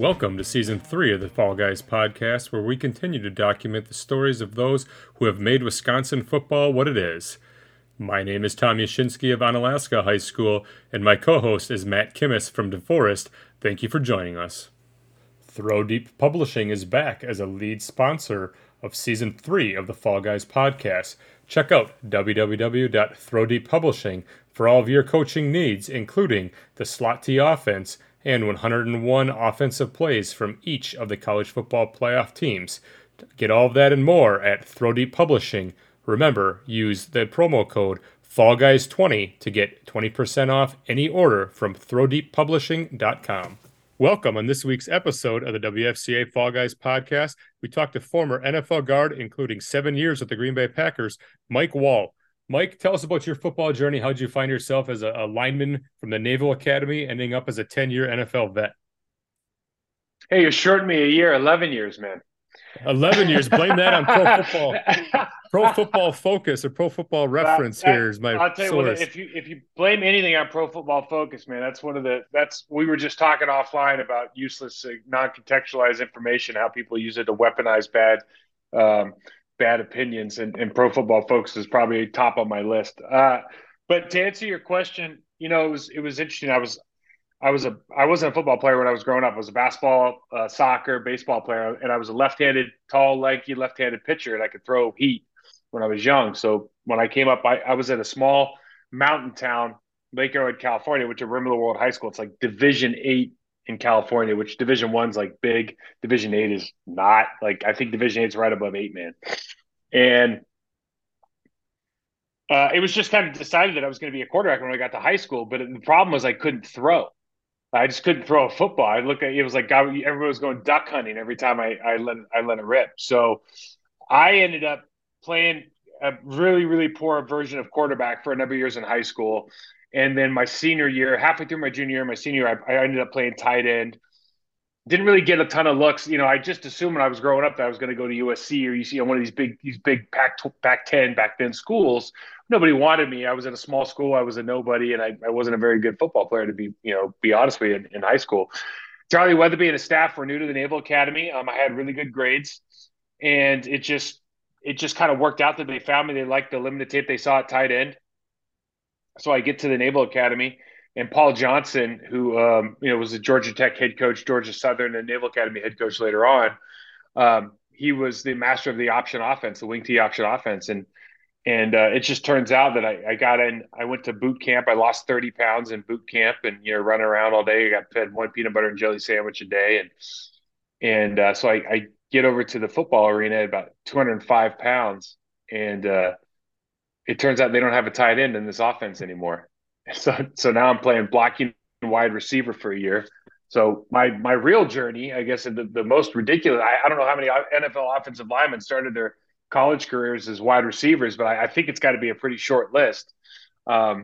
Welcome to Season 3 of the Fall Guys podcast, where we continue to document the stories of those who have made Wisconsin football what it is. My name is Tom Yashinsky of Onalaska High School, and my co-host is Matt Kimmis from DeForest. Thank you for joining us. Throw Deep Publishing is back as a lead sponsor of Season 3 of the Fall Guys podcast. Check out www.throwdeeppublishing for all of your coaching needs, including the slot T offense and 101 offensive plays from each of the college football playoff teams. Get all of that and more at Throw Deep Publishing. Remember, use the promo code FallGuys20 to get 20% off any order from throwdeeppublishing.com. Welcome. On this week's episode of the WFCA Fall Guys podcast, we talked to former NFL guard, including 7 years with the Green Bay Packers, Mike Wahle. Mike, tell us about your football journey. How did you find yourself as a lineman from the Naval Academy, ending up as a 10-year NFL vet? Hey, you shorted me a year. 11 years, man. 11 years. Blame that on Pro Football. Pro Football Focus or Pro Football Reference here is my I'll tell you source. What, if you blame anything on Pro Football Focus, man, we were just talking offline about useless, non-contextualized information, how people use it to weaponize bad opinions, and Pro Football Focus is probably top on my list. But to answer your question, it was interesting. I wasn't a football player when I was growing up. I was a basketball, soccer, baseball player, and I was a left-handed, tall, lanky, left-handed pitcher, and I could throw heat when I was young. So when I came up, I was at a small mountain town, Lake Arrowhead, California, which is Rim of the World High School. It's like Division VIII in California, which Division I's like big. Division VIII is not. Like, I think Division VIII's right above eight, man. And it was just kind of decided that I was going to be a quarterback when I got to high school. But the problem was I couldn't throw. I just couldn't throw a football. I looked at it, was like everybody was going duck hunting every time I let it rip. So I ended up playing a really, really poor version of quarterback for a number of years in high school. And then my senior year, halfway through my junior year, I ended up playing tight end. Didn't really get a ton of looks. I just assumed when I was growing up that I was going to go to USC or UC on one of these big Pac 10 back then schools. Nobody wanted me. I was in a small school. I was a nobody, and I wasn't a very good football player, to be honest with you, in high school. Charlie Weatherby and his staff were new to the Naval Academy. I had really good grades, and it just kind of worked out that they found me. They liked the limited tape they saw at tight end. So I get to the Naval Academy, and Paul Johnson, who was the Georgia Tech head coach, Georgia Southern, and Naval Academy head coach later on, he was the master of the option offense, the wing T option offense, and it just turns out that I got in. I went to boot camp. I lost 30 pounds in boot camp, and running around all day. I got fed one peanut butter and jelly sandwich a day, and so I get over to the football arena at about 205 pounds, and it turns out they don't have a tight end in this offense anymore. So now I'm playing blocking wide receiver for a year. So my real journey, I guess, the most ridiculous, I don't know how many NFL offensive linemen started their college careers as wide receivers, but I think it's got to be a pretty short list. I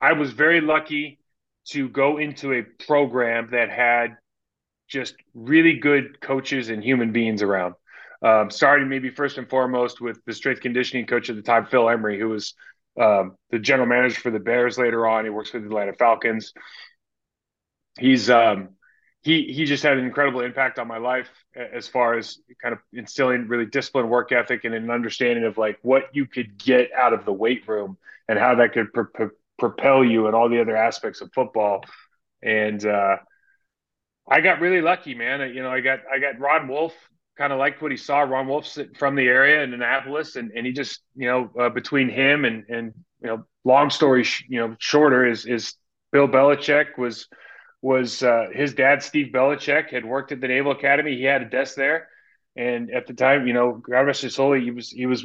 was very lucky to go into a program that had just really good coaches and human beings around. Starting maybe first and foremost with the strength conditioning coach at the time, Phil Emery, who was the general manager for the Bears later on. He works for the Atlanta Falcons. He's he just had an incredible impact on my life as far as kind of instilling really disciplined work ethic and an understanding of like what you could get out of the weight room and how that could propel you and all the other aspects of football. And I got really lucky, man. I got Rod Wolf. Kind of liked what he saw. Ron Wolf from the area in Annapolis, and he just, between him and long story shorter is Bill Belichick was his dad, Steve Belichick, had worked at the Naval Academy. He had a desk there, and at the time, God rest his soul, he was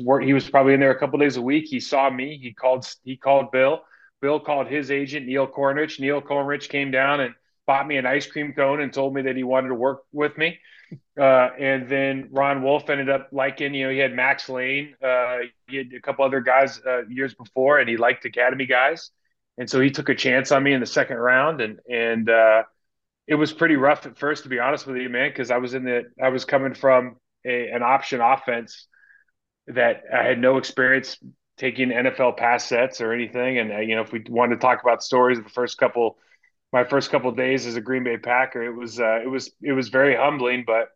probably in there a couple days a week. He saw me. He called Bill. Bill called his agent, Neil Cornrich. Neil Cornrich came down and bought me an ice cream cone and told me that he wanted to work with me. And then Ron Wolf ended up liking, he had Max Lane, he had a couple other guys years before, and he liked Academy guys. And so he took a chance on me in the second round. And it was pretty rough at first, to be honest with you, man, because I was coming from an option offense that I had no experience taking NFL pass sets or anything. And, if we wanted to talk about stories of the first couple my first couple of days as a Green Bay Packer, it was very humbling, but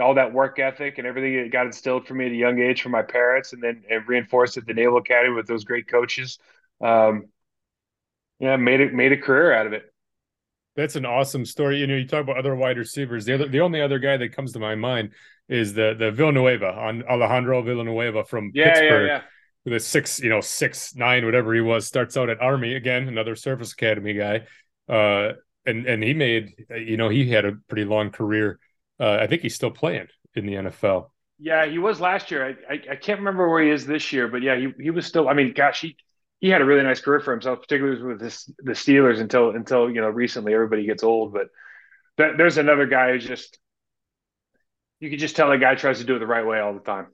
all that work ethic and everything that got instilled for me at a young age from my parents, and then reinforced at the Naval Academy with those great coaches. Made a career out of it. That's an awesome story. You know, you talk about other wide receivers. The only other guy that comes to my mind is the Villanueva, on Alejandro Villanueva from Pittsburgh. Yeah. The 6'9", whatever he was, starts out at Army, again, another service academy guy. And he made, he had a pretty long career. I think he's still playing in the NFL. Yeah, he was last year. I can't remember where he is this year, but yeah, he was still, he had a really nice career for himself, particularly with the Steelers until recently. Everybody gets old, but there's another guy who's just, you could just tell that guy tries to do it the right way all the time.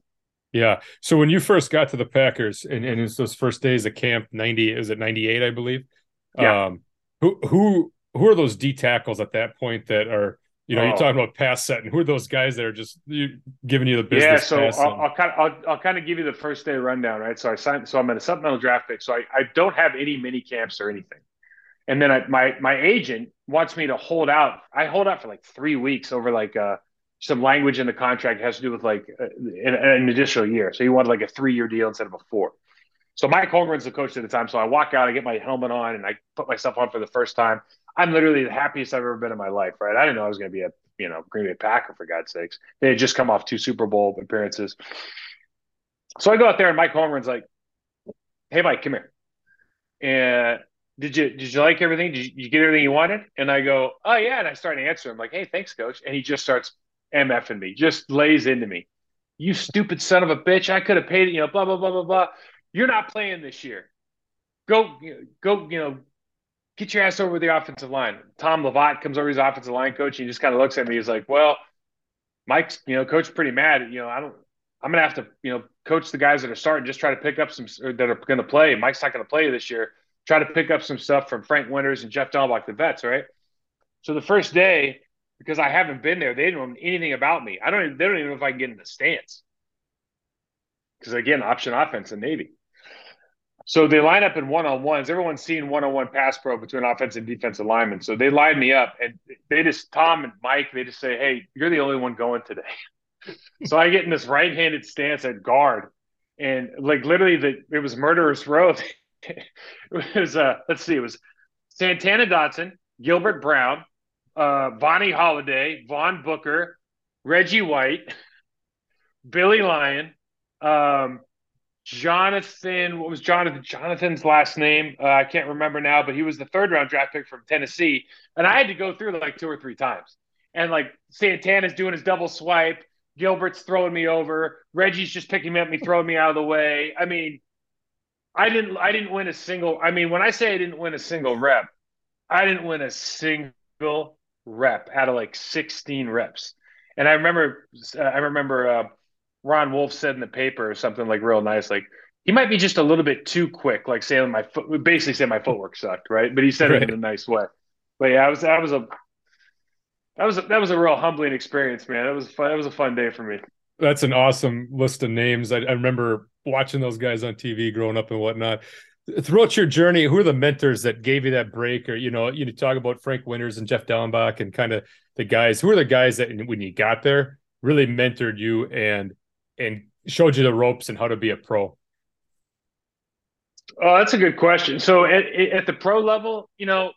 Yeah. So when you first got to the Packers and it's those first days of camp, 98, I believe. Yeah. Who are those D tackles at that point that are, you're talking about pass setting. Who are those guys that are just giving you the business? Yeah, so I'll kind of give you the first day rundown, right? So I'm at a supplemental draft pick, so I don't have any mini camps or anything. And then my agent wants me to hold out. I hold out for like 3 weeks over like some language in the contract has to do with like an additional year. So he wanted like a 3-year deal instead of a 4. So Mike Holmgren's the coach at the time. So I walk out, I get my helmet on, and I put myself on for the first time. I'm literally the happiest I've ever been in my life, right? I didn't know I was going to be a Green Bay Packer, for God's sakes. They had just come off 2 Super Bowl appearances. So I go out there, and Mike Holmgren's like, "Hey, Mike, come here. And did you like everything? Did you get everything you wanted?" And I go, "Oh yeah," and I start to answer him like, "Hey, thanks, coach." And he just starts MFing me, just lays into me. "You stupid son of a bitch! I could have paid it, blah blah blah blah blah. You're not playing this year. Go. Get your ass over the offensive line." Tom Levant comes over, he's offensive line coach. He just kind of looks at me. He's like, "Well, Mike's, coach, pretty mad. I'm gonna have to, coach the guys that are starting. Just try to pick up some that are gonna play. Mike's not gonna play this year. Try to pick up some stuff from Frank Winters and Jeff Dallbach, the vets, right?" So the first day, because I haven't been there, they didn't know anything about me. They don't even know if I can get in the stands. Because again, option offense in Navy. So they line up in one-on-ones. Everyone's seen one-on-one pass pro between offensive and defensive linemen. So they line me up, and Tom and Mike, they just say, "Hey, you're the only one going today." So I get in this right-handed stance at guard, and like literally, it was murderer's row. It was it was Santana Dotson, Gilbert Brown, Vonnie Holliday, Vaughn Booker, Reggie White, Billy Lyon, Jonathan, what was Jonathan's last name? I can't remember now, but he was the 3rd round draft pick from Tennessee. And I had to go through like 2 or 3 times. And like Santana's doing his double swipe. Gilbert's throwing me over. Reggie's just picking me up and throwing me out of the way. I mean, I didn't win a single. I mean, when I say I didn't win a single rep, I didn't win a single rep out of like 16 reps. And I remember Ron Wolf said in the paper or something like real nice, like he might be just a little bit too quick, like saying my footwork sucked, right? But he said it in a nice way. But yeah, that was a real humbling experience, man. That was a fun day for me. That's an awesome list of names. I remember watching those guys on TV growing up and whatnot. Throughout your journey, who are the mentors that gave you that break? Or you talk about Frank Winters and Jeff Dallbach and kind of the guys. Who are the guys that when you got there really mentored you and showed you the ropes and how to be a pro? Oh, that's a good question. So at the pro level, I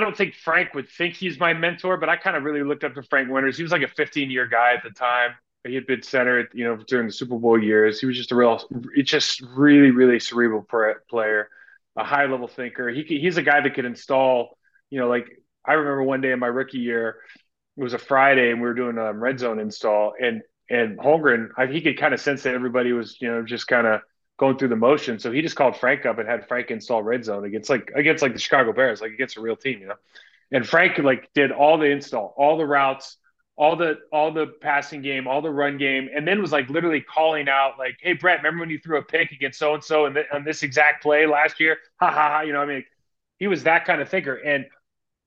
don't think Frank would think he's my mentor, but I kind of really looked up to Frank Winters. He was like a 15-year guy at the time. He had been center, during the Super Bowl years. He was just really, really cerebral player, a high-level thinker. He's a guy that could install, like I remember one day in my rookie year, it was a Friday and we were doing a red zone install and Holmgren, he could kind of sense that everybody was, just kind of going through the motion. So he just called Frank up and had Frank install red zone against the Chicago Bears, like against a real team, And Frank like did all the install, all the routes, all the passing game, all the run game, and then was like literally calling out like, "Hey Brett, remember when you threw a pick against so and so and on this exact play last year?" Ha ha ha! He was that kind of thinker, and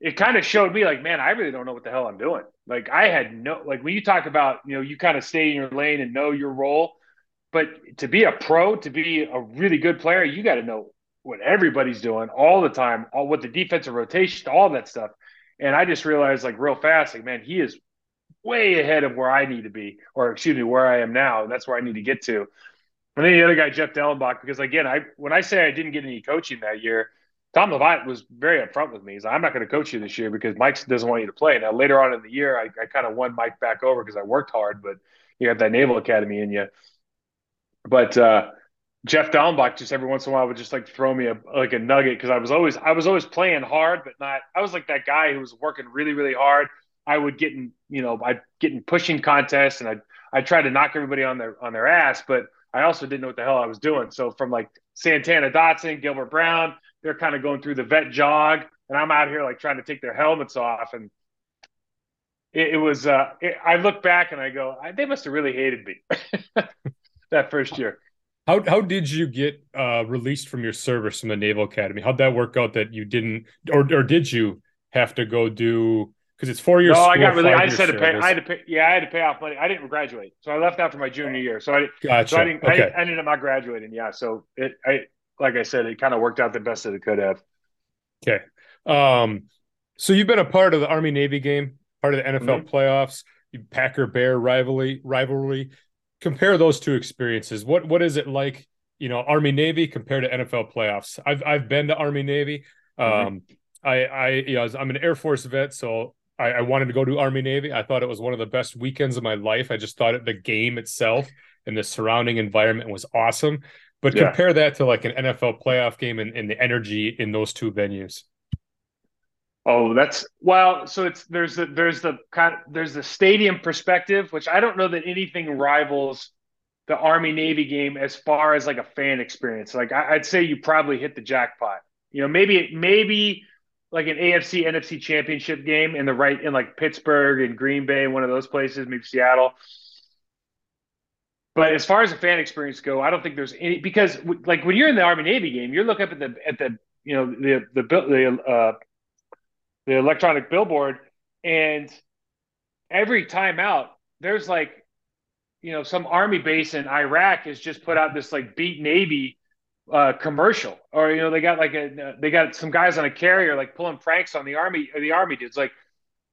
it kind of showed me like, man, I really don't know what the hell I'm doing. Like I had no, like when you talk about, you kind of stay in your lane and know your role, but to be a pro, to be a really good player, you got to know what everybody's doing all the time, all with the defensive rotation, all that stuff. And I just realized, like, real fast, like, man, he is way ahead of where I need to be, or excuse me, where I am now. That's where I need to get to. And then the other guy, Jeff Dallbach, because again, when I say I didn't get any coaching that year, Tom Levant was very upfront with me. He's like, I'm not going to coach you this year because Mike doesn't want you to play. Now, later on in the year, I kind of won Mike back over because I worked hard, but you got that Naval Academy in you. But Jeff Dallbach just every once in a while would just like throw me a nugget, because I was always playing hard, but not. I was like that guy who was working really, really hard. I would get in, I'd get in pushing contests, and I'd try to knock everybody on their ass, but I also didn't know what the hell I was doing. So from like Santana Dotson, Gilbert Brown, they're kind of going through the vet jog, and I'm out here like trying to take their helmets off. And it was I look back and I go, they must have really hated me that first year. How did you get released from your service from the Naval Academy? How'd that work out that you didn't, or did you have to go do, because it's 4 years? No, school, I got released. I had to pay off money. I didn't graduate, so I left after my junior year. So I ended up not graduating. Yeah, so like I said, it kind of worked out the best that it could have. Okay. So you've been a part of the Army-Navy game, part of the NFL mm-hmm. playoffs, Packer-Bear rivalry. Compare those two experiences. What is it like, Army-Navy compared to NFL playoffs? I've been to Army-Navy. Mm-hmm. I'm an Air Force vet, so I wanted to go to Army-Navy. I thought it was one of the best weekends of my life. I just thought the game itself and the surrounding environment was awesome. But compare that to like an NFL playoff game and the energy in those two venues. Oh, there's the stadium perspective, which I don't know that anything rivals the Army-Navy game as far as like a fan experience. Like I'd say you probably hit the jackpot. Maybe like an AFC NFC championship game in like Pittsburgh and Green Bay, one of those places, maybe Seattle. But as far as the fan experience go, I don't think there's any, because like when you're in the Army-Navy game, you're looking up at the electronic billboard, and every time out there's like, some Army base in Iraq has just put out this like beat Navy commercial, or they got some guys on a carrier like pulling pranks on the Army or the Army dudes, like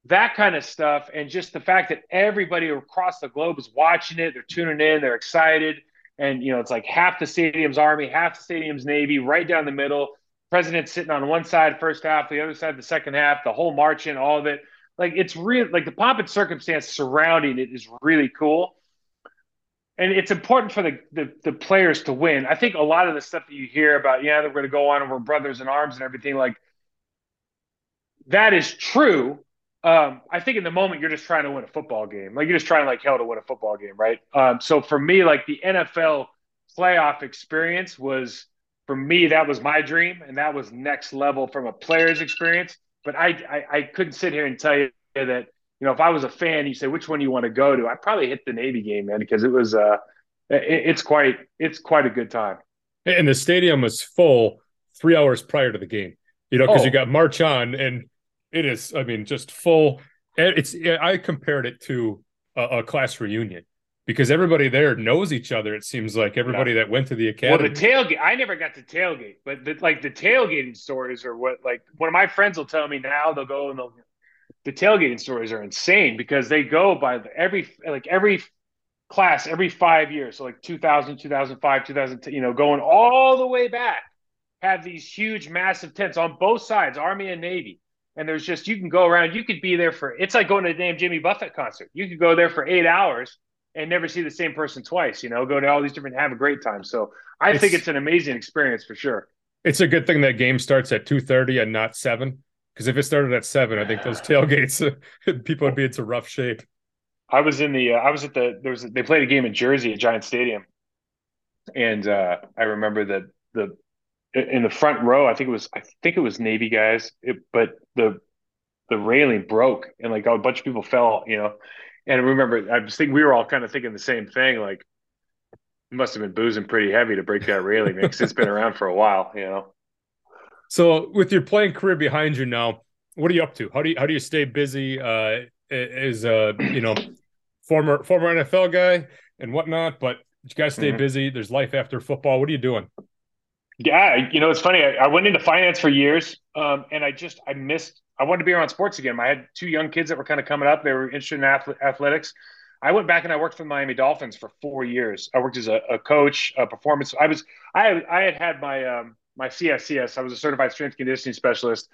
that kind of stuff. And just the fact that everybody across the globe is watching it, they're tuning in, they're excited. And, it's like half the stadium's Army, half the stadium's Navy, right down the middle. President's sitting on one side, first half, the other side, the second half, the whole march in, all of it. Like, it's real, like the pomp and circumstance surrounding it is really cool. And it's important for the players to win. I think a lot of the stuff that you hear about, they're going to go on and we're brothers in arms and everything, like that is true. I think in the moment you're just trying to win a football game. Like you're just trying like hell to win a football game, right? So for me, like the NFL playoff experience was, for me, that was my dream, and that was next level from a player's experience. But I couldn't sit here and tell you that, if I was a fan, you say, which one do you want to go to? I probably hit the Navy game, man, because it was it's quite a good time. And the stadium was full 3 hours prior to the game, because you got march on and – it is, just full. I compared it to a class reunion because everybody there knows each other. It seems like everybody that went to the academy. Well, the tailgate, I never got to tailgate, but the tailgating stories are what, like, one of my friends will tell me now. They'll go and the tailgating stories are insane because they go by every class, every 5 years. So like 2000, 2005, 2010, going all the way back, have these huge, massive tents on both sides, Army and Navy. And there's just, you can go around, you could be there for, it's like going to the damn Jimmy Buffett concert. You could go there for 8 hours and never see the same person twice, go to all these different, have a great time. So I think it's an amazing experience for sure. It's a good thing that game starts at 2:30 and not 7. Because if it started at 7, I think those tailgates, people would be in a rough shape. They played a game in Jersey at Giant Stadium. And I remember that in the front row, I think it was Navy guys, but the railing broke and like a bunch of people fell, And I remember, I think we were all kind of thinking the same thing, like it must have been boozing pretty heavy to break that railing because it's been around for a while, So with your playing career behind you now, what are you up to? How do you stay busy as a former NFL guy and whatnot? But you guys stay busy. There's life after football. What are you doing? Yeah, you know, it's funny. I went into finance for years, and I missed. I wanted to be around sports again. I had two young kids that were kind of coming up. They were interested in athletics. I went back and I worked for the Miami Dolphins for 4 years. I worked as a coach, a performance. I had my my CSCS. I was a certified strength and conditioning specialist.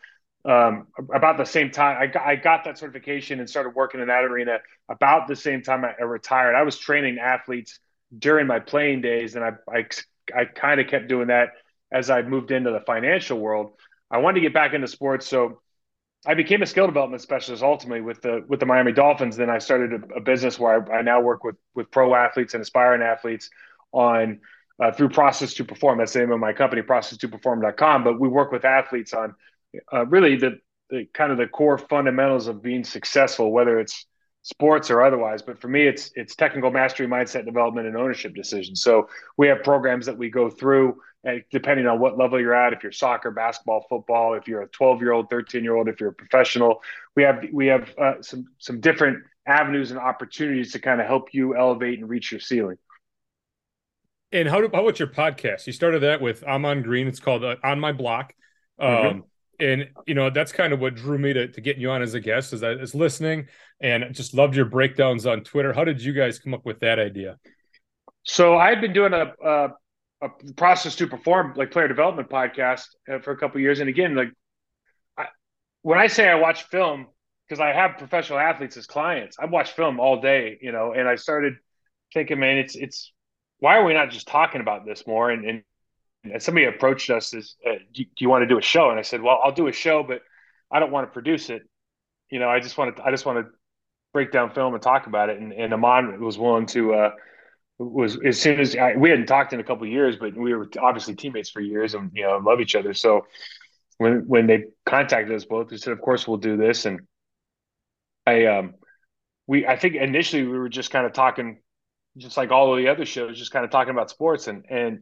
About the same time, I got that certification and started working in that arena. About the same time I retired, I was training athletes during my playing days, and I kind of kept doing that as I moved into the financial world. I wanted to get back into sports, so I became a skill development specialist ultimately with the Miami Dolphins. Then I started a business where I now work with pro athletes and aspiring athletes on through Process2Perform. That's the name of my company, Process2Perform.com. But we work with athletes on really the kind of the core fundamentals of being successful, whether it's sports or otherwise. But for me, it's technical mastery, mindset development, and ownership decisions. So we have programs that we go through, depending on what level you're at. If you're soccer, basketball, football, if you're a 12-year-old, 13-year-old, if you're a professional, we have some different avenues and opportunities to kind of help you elevate and reach your ceiling. And how about your podcast? You started that with Amon Green. It's called On My Block. Mm-hmm. And, you know, that's kind of what drew me to getting you on as a guest, is listening, and just loved your breakdowns on Twitter. How did you guys come up with that idea? So I've been doing a Process2Perform, like, player development podcast for a couple of years. And again, like, when I say I watch film, because I have professional athletes as clients, I've watched film all day, you know, and I started thinking, man, it's why are we not just talking about this more? And somebody approached us as, do you want to do a show? And I said, well, I'll do a show, but I don't want to produce it. You know, I just want to break down film and talk about it. And Amon was willing to, as soon as we hadn't talked in a couple of years, but we were obviously teammates for years and, you know, love each other. So when they contacted us both, they said, of course we'll do this. And I think initially we were just kind of talking, just like all of the other shows, just kind of talking about sports. And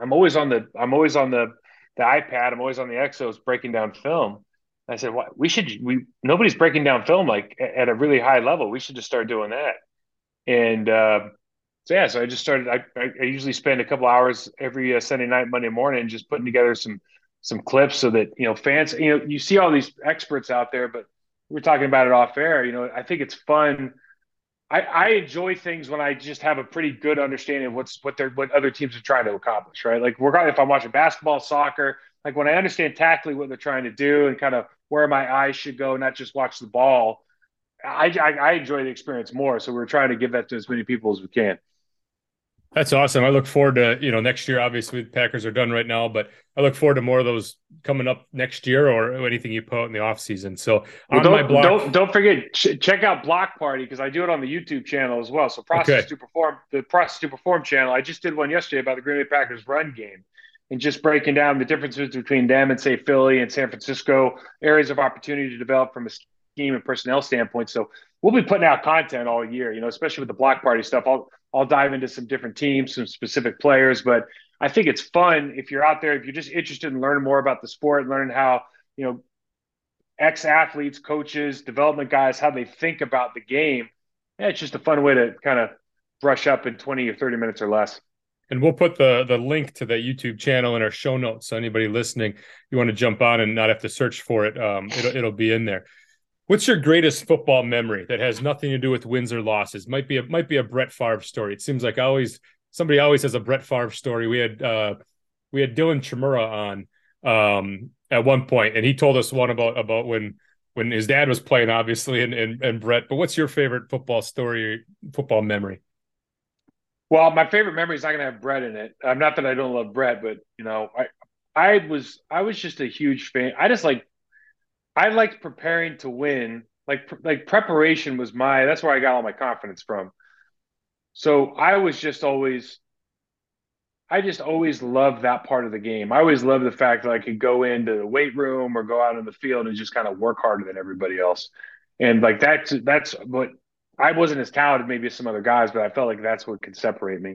I'm always on the iPad. I'm always on the Exos breaking down film. And I said, well, nobody's breaking down film like at a really high level. We should just start doing that. And so I just started. I usually spend a couple hours every Sunday night, Monday morning, just putting together some clips so that, you know, fans. You know, you see all these experts out there, but we're talking about it off air. You know, I think it's fun. I enjoy things when I just have a pretty good understanding of what other teams are trying to accomplish, right? Like, if I'm watching basketball, soccer, like when I understand tactically what they're trying to do and kind of where my eyes should go, not just watch the ball, I enjoy the experience more. So we're trying to give that to as many people as we can. That's awesome. I look forward to, you know, next year. Obviously, the Packers are done right now, but I look forward to more of those coming up next year, or anything you put out in the off season. So don't forget, check out Block Party, because I do it on the YouTube channel as well. So Process2Perform, the Process2Perform channel. I just did one yesterday about the Green Bay Packers run game and just breaking down the differences between them and, say, Philly and San Francisco, areas of opportunity to develop from a scheme and personnel standpoint. So we'll be putting out content all year, you know, especially with the Block Party stuff. I'll dive into some different teams, some specific players, but I think it's fun if you're out there, if you're just interested in learning more about the sport, learning how, you know, ex-athletes, coaches, development guys, how they think about the game. Yeah, it's just a fun way to kind of brush up in 20 or 30 minutes or less. And we'll put the link to the YouTube channel in our show notes. So anybody listening, you want to jump on and not have to search for it, it'll be in there. What's your greatest football memory that has nothing to do with wins or losses? Might be a Brett Favre story. It seems like somebody always has a Brett Favre story. We had Dylan Chmura on at one point, and he told us one about when his dad was playing, obviously, and Brett. But what's your favorite football story, football memory? Well, my favorite memory is not going to have Brett in it. Not that I don't love Brett, but, you know, I was just a huge fan. I liked preparing to win. Like preparation was that's where I got all my confidence from. So I just always loved that part of the game. I always loved the fact that I could go into the weight room or go out on the field and just kind of work harder than everybody else. And like that's what, I wasn't as talented maybe as some other guys, but I felt like that's what could separate me.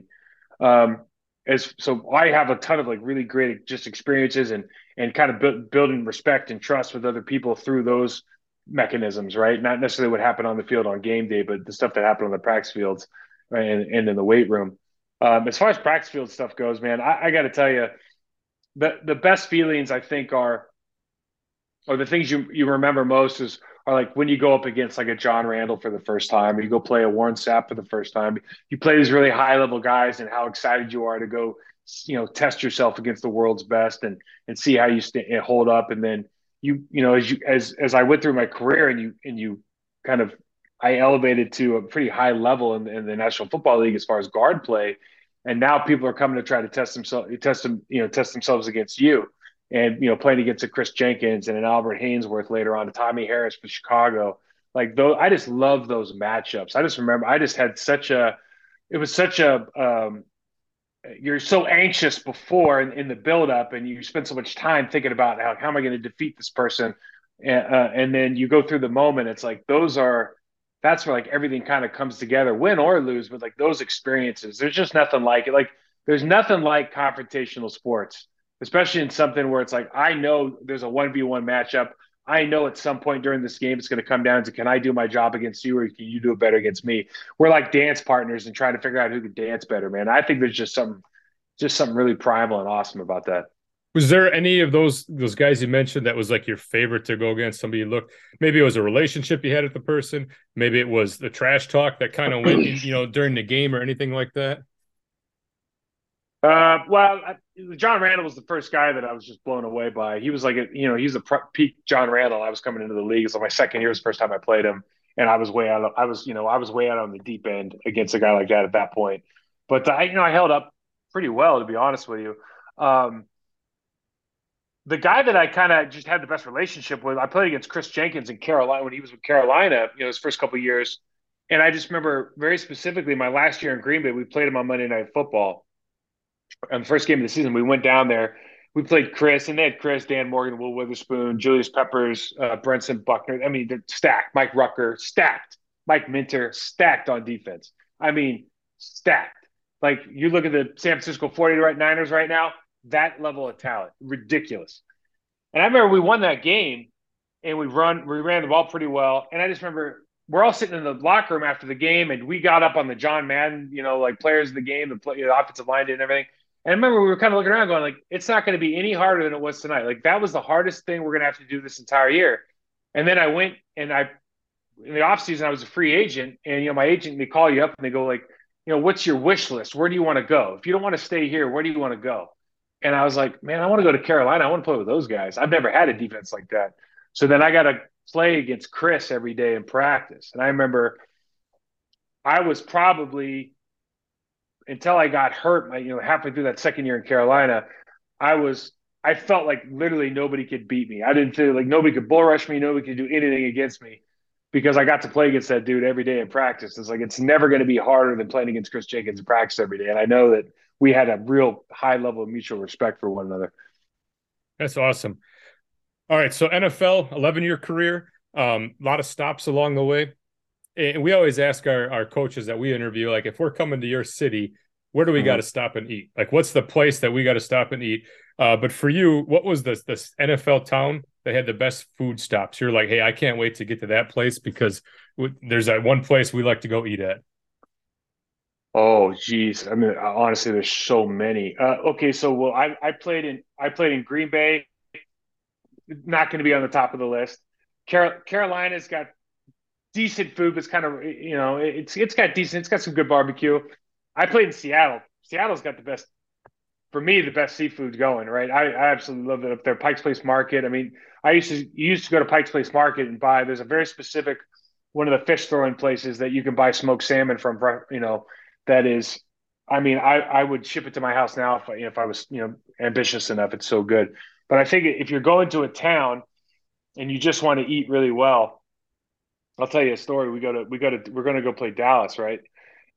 So I have a ton of like really great just experiences and kind of building respect and trust with other people through those mechanisms, right? Not necessarily what happened on the field on game day, but the stuff that happened on the practice fields and in the weight room. As far as practice field stuff goes, man, I got to tell you, the best feelings, I think, are, or the things you remember most is, are like when you go up against like a John Randall for the first time, or you go play a Warren Sapp for the first time, you play these really high level guys, and how excited you are to go, test yourself against the world's best and see how you hold up. And then as I went through my career I elevated to a pretty high level in the National Football League as far as guard play. And now people are coming to try to test themselves against you. And, playing against a Chris Jenkins and an Albert Hainsworth later on, to Tommy Harris for Chicago. Like, though, I just love those matchups. I just remember I just had you're so anxious before in the buildup, and you spend so much time thinking about how am I going to defeat this person? And then you go through the moment. It's like, that's where like everything kind of comes together, win or lose, but like those experiences, there's just nothing like it. Like there's nothing like confrontational sports, especially in something where it's like, I know there's a 1v1 matchup. I know at some point during this game, it's going to come down to, can I do my job against you, or can you do it better against me? We're like dance partners and trying to figure out who can dance better, man. I think there's just something really primal and awesome about that. Was there any of those guys you mentioned that was like your favorite to go against? Somebody you looked, maybe it was a relationship you had with the person, maybe it was the trash talk that kind of went, during the game or anything like that? John Randall was the first guy that I was just blown away by. He was like, he's the peak John Randall. I was coming into the league, so my second year was the first time I played him, and I was way out. I was way out on the deep end against a guy like that at that point. But I held up pretty well, to be honest with you. The guy that I kind of just had the best relationship with, I played against Chris Jenkins in Carolina when he was with Carolina, his first couple of years. And I just remember very specifically my last year in Green Bay, we played him on Monday Night Football. On the first game of the season, we went down there. We played Chris, and they had Chris, Dan Morgan, Will Witherspoon, Julius Peppers, Brenson Buckner. I mean, they're stacked. Mike Rucker, stacked. Mike Minter, stacked on defense. I mean, stacked. Like, you look at the San Francisco 49ers right now, that level of talent, ridiculous. And I remember we won that game, and we ran the ball pretty well. And I just remember we're all sitting in the locker room after the game, and we got up on the John Madden, like players of the game, the offensive line did and everything. And I remember we were kind of looking around going, like, it's not going to be any harder than it was tonight. Like, that was the hardest thing we're going to have to do this entire year. And then I went and in the offseason, I was a free agent. And, my agent, they call you up and they go, like, what's your wish list? Where do you want to go? If you don't want to stay here, where do you want to go? And I was like, man, I want to go to Carolina. I want to play with those guys. I've never had a defense like that. So then I got to play against Chris every day in practice. And I remember I was probably, until I got hurt, halfway through that second year in Carolina, I felt like literally nobody could beat me. I didn't feel like nobody could bull rush me. Nobody could do anything against me because I got to play against that dude every day in practice. It's like, it's never going to be harder than playing against Chris Jenkins in practice every day. And I know that we had a real high level of mutual respect for one another. That's awesome. All right. So NFL, 11-year career, a lot of stops along the way. And we always ask our coaches that we interview, like, if we're coming to your city, where do we got to stop and eat? Like, what's the place that we got to stop and eat? But for you, what was this NFL town that had the best food stops? You're like, hey, I can't wait to get to that place because there's that one place we like to go eat at. Oh, geez. I mean, honestly, there's so many. Okay. So, well, I played in Green Bay. Not going to be on the top of the list. Carolina's got decent food, but it's kind of, it's got some good barbecue. I played in Seattle. Seattle's got the best seafood going, right? I absolutely love it up there. Pike's Place Market. I mean, I used to go to Pike's Place Market and buy, there's a very specific, one of the fish throwing places that you can buy smoked salmon from, that is, I mean, I would ship it to my house now if I was, ambitious enough. It's so good. But I think if you're going to a town and you just want to eat really well, I'll tell you a story. We're going to go play Dallas, right?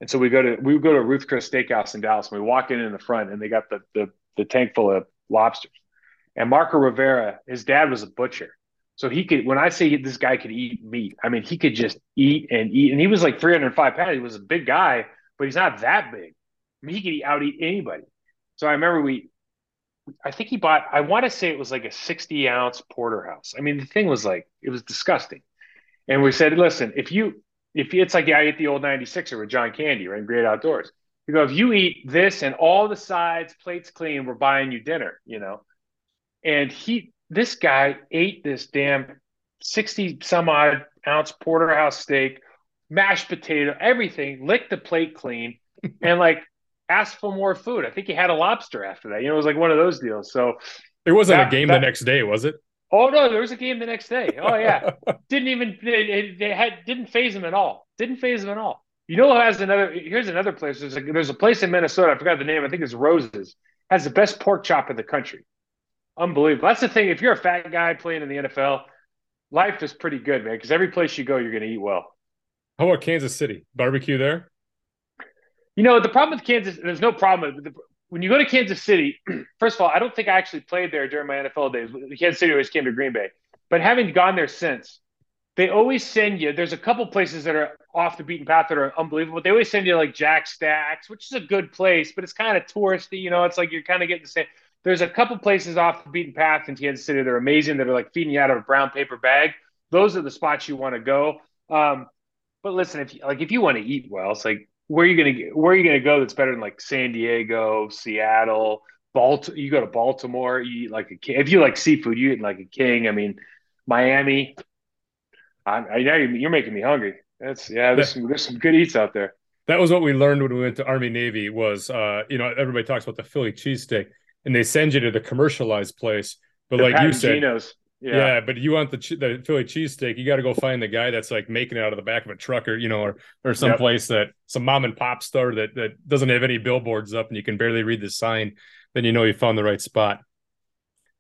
And so we go to Ruth Chris Steakhouse in Dallas, and we walk in the front, and they got the tank full of lobsters. And Marco Rivera, his dad was a butcher, so he could. When I say this guy could eat meat, I mean he could just eat and eat. And he was like 305 pounds. He was a big guy, but he's not that big. I mean, he could out-eat anybody. So I remember I think he bought, I want to say it was like a 60-ounce porterhouse. I mean, the thing was like, it was disgusting. And we said, listen, it's like, I ate the old 96er with John Candy, right? Great Outdoors. You go, if you eat this and all the sides, plates clean, we're buying you dinner, you know. And this guy ate this damn 60-some-odd-ounce porterhouse steak, mashed potato, everything, licked the plate clean, and, like, asked for more food. I think he had a lobster after that. You know, it was like one of those deals. So it wasn't a game the next day, was it? Oh, no, there was a game the next day. Oh, yeah. Didn't phase him at all. Didn't phase him at all. You know, here's another place. There's a place in Minnesota. I forgot the name. I think it's Rose's. Has the best pork chop in the country. Unbelievable. That's the thing. If you're a fat guy playing in the NFL, life is pretty good, man, because every place you go, you're going to eat well. How about Kansas City? Barbecue there? You know, the problem with Kansas, there's no problem. When you go to Kansas City, first of all, I don't think I actually played there during my NFL days. Kansas City always came to Green Bay. But having gone there since, they always send you – there's a couple places that are off the beaten path that are unbelievable. They always send you like Jack Stack's, which is a good place, but it's kind of touristy. You know, it's like you're kind of getting the same – there's a couple places off the beaten path in Kansas City that are amazing, that are like feeding you out of a brown paper bag. Those are the spots you want to go. But listen, if you want to eat well, it's like where are you gonna go that's better than like San Diego, Seattle, Baltimore. You go to Baltimore, you eat like a king. If you like seafood, you eat like a king. I mean, Miami. Now you're making me hungry. There's some good eats out there. That was what we learned when we went to Army Navy. Was everybody talks about the Philly cheesesteak. And they send you to the commercialized place. But like you said, yeah, but you want the Philly cheesesteak, you got to go find the guy that's like making it out of the back of a truck or, you know, or some place that some mom and pop store that doesn't have any billboards up and you can barely read the sign. Then, you know, you found the right spot.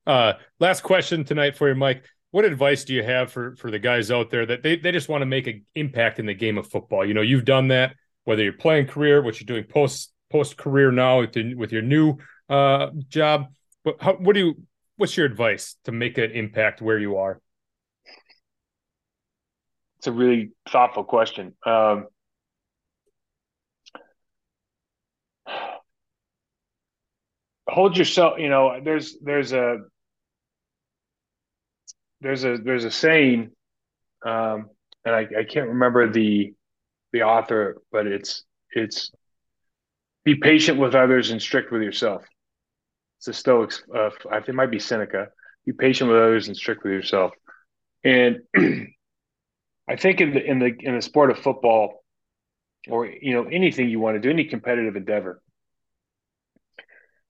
Last question tonight for you, Mike. What advice do you have for the guys out there that they just want to make an impact in the game of football? You know, you've done that, whether you're playing career, what you're doing post career now with your new job, but what's your advice to make an impact where you are? It's a really thoughtful question. Hold yourself, you know, there's a saying, and I can't remember the author, but it's be patient with others and strict with yourself. It's the Stoics. I think it might be Seneca. Be patient with others and strict with yourself. And I think in the sport of football, or you know, anything you want to do, any competitive endeavor,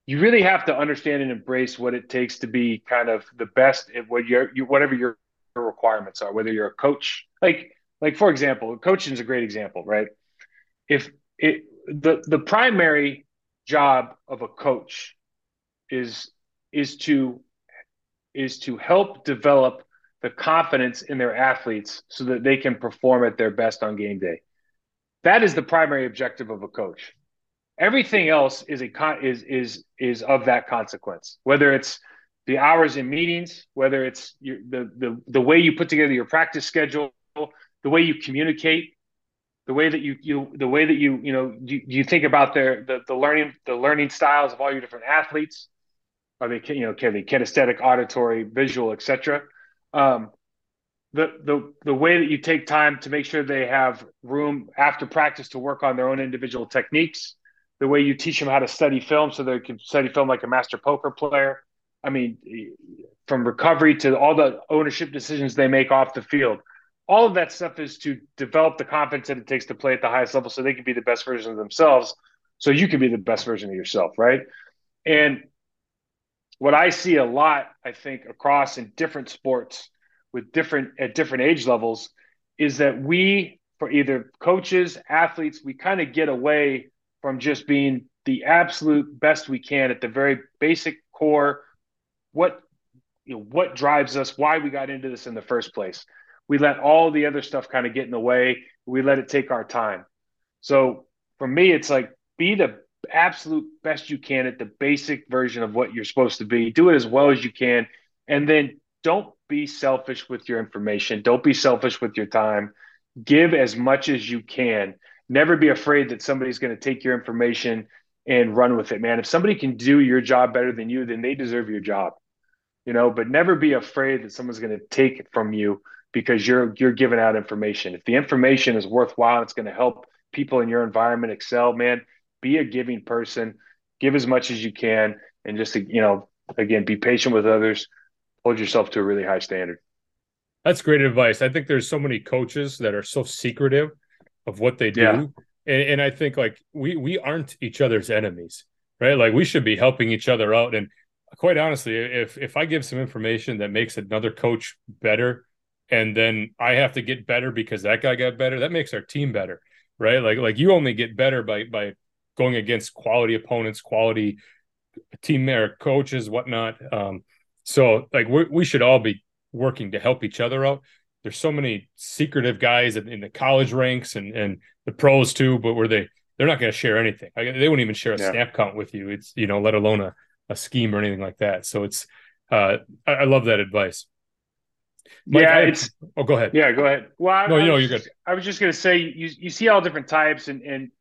you really have to understand and embrace what it takes to be kind of the best at what whatever your requirements are. Whether you're a coach, like for example, coaching is a great example, right? The primary job of a coach is to help develop the confidence in their athletes so that they can perform at their best on game day. That is the primary objective of a coach. Everything else is of that consequence. Whether it's the hours in meetings, whether it's the way you put together your practice schedule, the way you communicate, the way that you think about the learning styles of all your different athletes. Are they, you know, can they kinesthetic, auditory, visual, etc. The way that you take time to make sure they have room after practice to work on their own individual techniques. The way you teach them how to study film so they can study film like a master poker player. I mean, from recovery to all the ownership decisions they make off the field. All of that stuff is to develop the confidence that it takes to play at the highest level so they can be the best version of themselves, so you can be the best version of yourself, right? And what I see a lot, I think, across in different sports with different age levels is that we, for either coaches, athletes, we kind of get away from just being the absolute best we can at the very basic core, what drives us, why we got into this in the first place. We let all the other stuff kind of get in the way. We let it take our time. So for me, it's like be the absolute best you can at the basic version of what you're supposed to be. Do it as well as you can. And then don't be selfish with your information. Don't be selfish with your time. Give as much as you can. Never be afraid that somebody's going to take your information and run with it, man. If somebody can do your job better than you, then they deserve your job. You know, but never be afraid that someone's going to take it from you because you're giving out information. If the information is worthwhile, it's going to help people in your environment excel, man, be a giving person, give as much as you can, and just, you know, again, be patient with others, hold yourself to a really high standard. That's great advice. I think there's so many coaches that are so secretive of what they do. Yeah. And I think, like, we aren't each other's enemies, right? Like, we should be helping each other out. And quite honestly, if I give some information that makes another coach better, and then I have to get better because that guy got better, that makes our team better, right? Like you only get better by going against quality opponents, quality team or coaches, whatnot. So, like, we should all be working to help each other out. There's so many secretive guys in the college ranks and the pros too, but they're not going to share anything. They wouldn't even share a snap count with you. It's, you know, let alone a scheme or anything like that. So it's, I love that advice. Mike, go ahead. Yeah, go ahead. Well, you're good. I was just going to say, you see all different types, and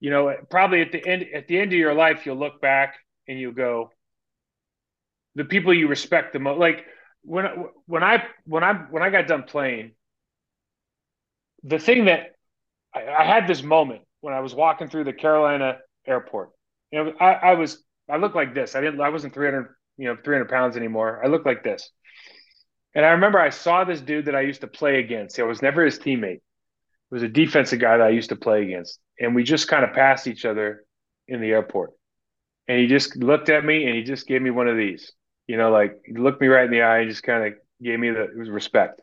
you know, probably at the end of your life, you'll look back and you'll go, the people you respect the most, like, when I got done playing, the thing that I had this moment when I was walking through the Carolina airport, you know, I looked like this. I wasn't 300 pounds anymore. I looked like this. And I remember I saw this dude that I used to play against. I was never his teammate. It was a defensive guy that I used to play against. And we just kind of passed each other in the airport. And he just looked at me and he just gave me one of these. You know, like, he looked me right in the eye and just kind of gave me it was respect,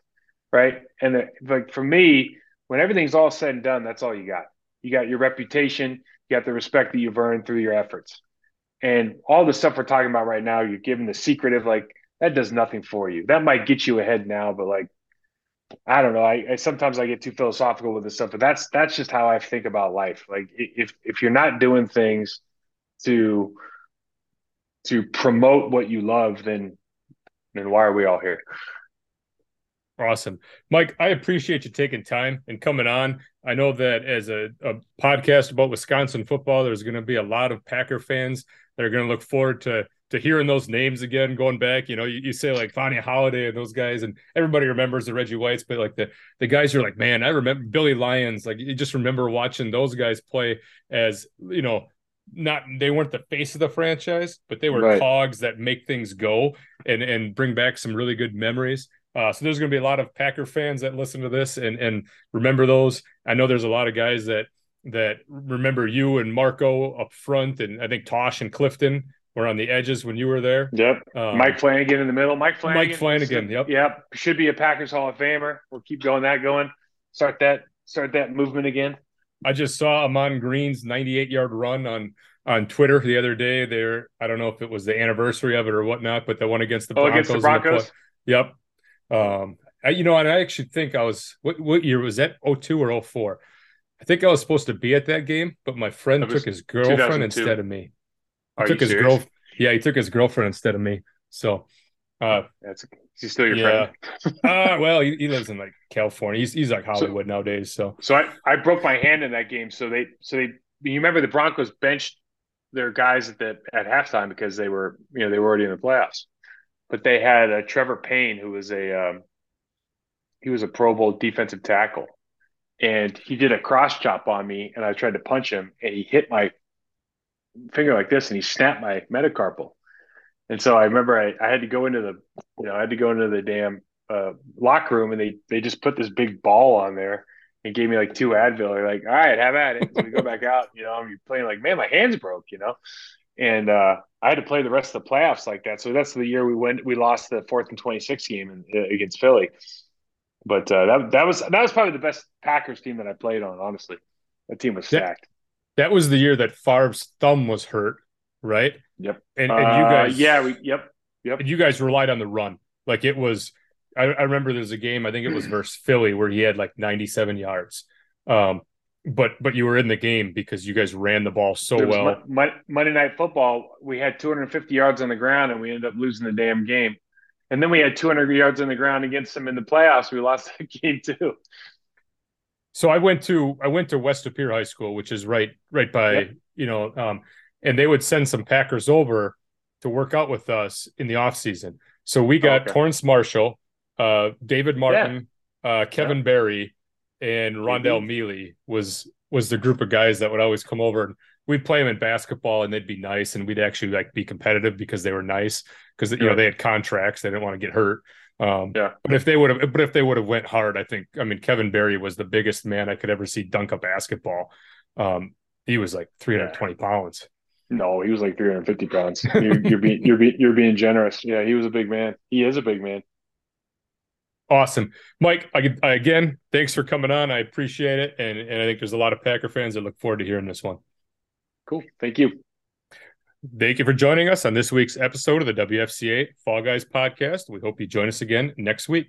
right? And like, for me, when everything's all said and done, that's all you got. You got your reputation, you got the respect that you've earned through your efforts. And all the stuff we're talking about right now, you're giving the secretive, like, that does nothing for you. That might get you ahead now, but, like, I don't know. I sometimes I get too philosophical with this stuff, but that's just how I think about life. Like, if you're not doing things to promote what you love, then why are we all here? Awesome. Mike, I appreciate you taking time and coming on. I know that as a podcast about Wisconsin football, there's going to be a lot of Packer fans that are going to look forward to hearing those names again, going back. You know, you say, like, Vonnie Holiday and those guys, and everybody remembers the Reggie Whites, but, like, the guys who are like, man, I remember Billy Lyons. Like, you just remember watching those guys play as, you know, they weren't the face of the franchise, but they were cogs that make things go and bring back some really good memories. So there's going to be a lot of Packer fans that listen to this and remember those. I know there's a lot of guys that remember you and Marco up front, and I think Tosh and Clifton were on the edges when you were there. Yep. Mike Flanagan in the middle. Mike Flanagan. Yep. Should be a Packers Hall of Famer. We'll keep going. Start that movement again. I just saw Amon Green's 98-yard run on Twitter the other day. I don't know if it was the anniversary of it or whatnot, but the one against the Broncos. Against the Broncos? Yep. And I actually think I was – what year was that, 02 or 04? I think I was supposed to be at that game, but my friend took his girlfriend instead of me. He took his girlfriend instead of me. So is he still your friend? Well, he lives in, like, California. He's like Hollywood nowadays. So I broke my hand in that game. So they you remember the Broncos benched their guys at halftime because they were already in the playoffs. But they had Trevor Payne, who was a Pro Bowl defensive tackle, and he did a cross chop on me, and I tried to punch him, and he hit my finger like this, and he snapped my metacarpal. And so I remember I had to go into the damn locker room, and they just put this big ball on there and gave me like two Advil. They're like, all right, have at it. So we go back out, you know, I'm playing like, man, my hand's broke, you know. And I had to play the rest of the playoffs like that. So that's the year we lost the 4th and 26 game against Philly. But that was probably the best Packers team that I played on, honestly. That team was stacked. That was the year that Favre's thumb was hurt, right? Yep. And you guys, yep. And you guys relied on the run. Like, it was, I remember there was a game, I think it was versus Philly, where he had like 97 yards. But you were in the game because you guys ran the ball so well. Monday Night Football, we had 250 yards on the ground and we ended up losing the damn game. And then we had 200 yards on the ground against them in the playoffs. We lost that game too. So I went to West Appear High School, which is right by, and they would send some Packers over to work out with us in the offseason. So we got Torrance Marshall, David Martin, Kevin Berry, and Rondell Mealy was the group of guys that would always come over. And we'd play them in basketball and they'd be nice and we'd actually like be competitive because they were nice, because you know, they had contracts, they didn't want to get hurt. But if they would have went hard, I mean, Kevin Berry was the biggest man I could ever see dunk a basketball. He was like 320 pounds. No, he was like 350 pounds. You're being generous. Yeah. He was a big man. He is a big man. Awesome. Mike, I again, thanks for coming on. I appreciate it. And I think there's a lot of Packer fans that look forward to hearing this one. Cool. Thank you. Thank you for joining us on this week's episode of the WFCA Fall Guys podcast. We hope you join us again next week.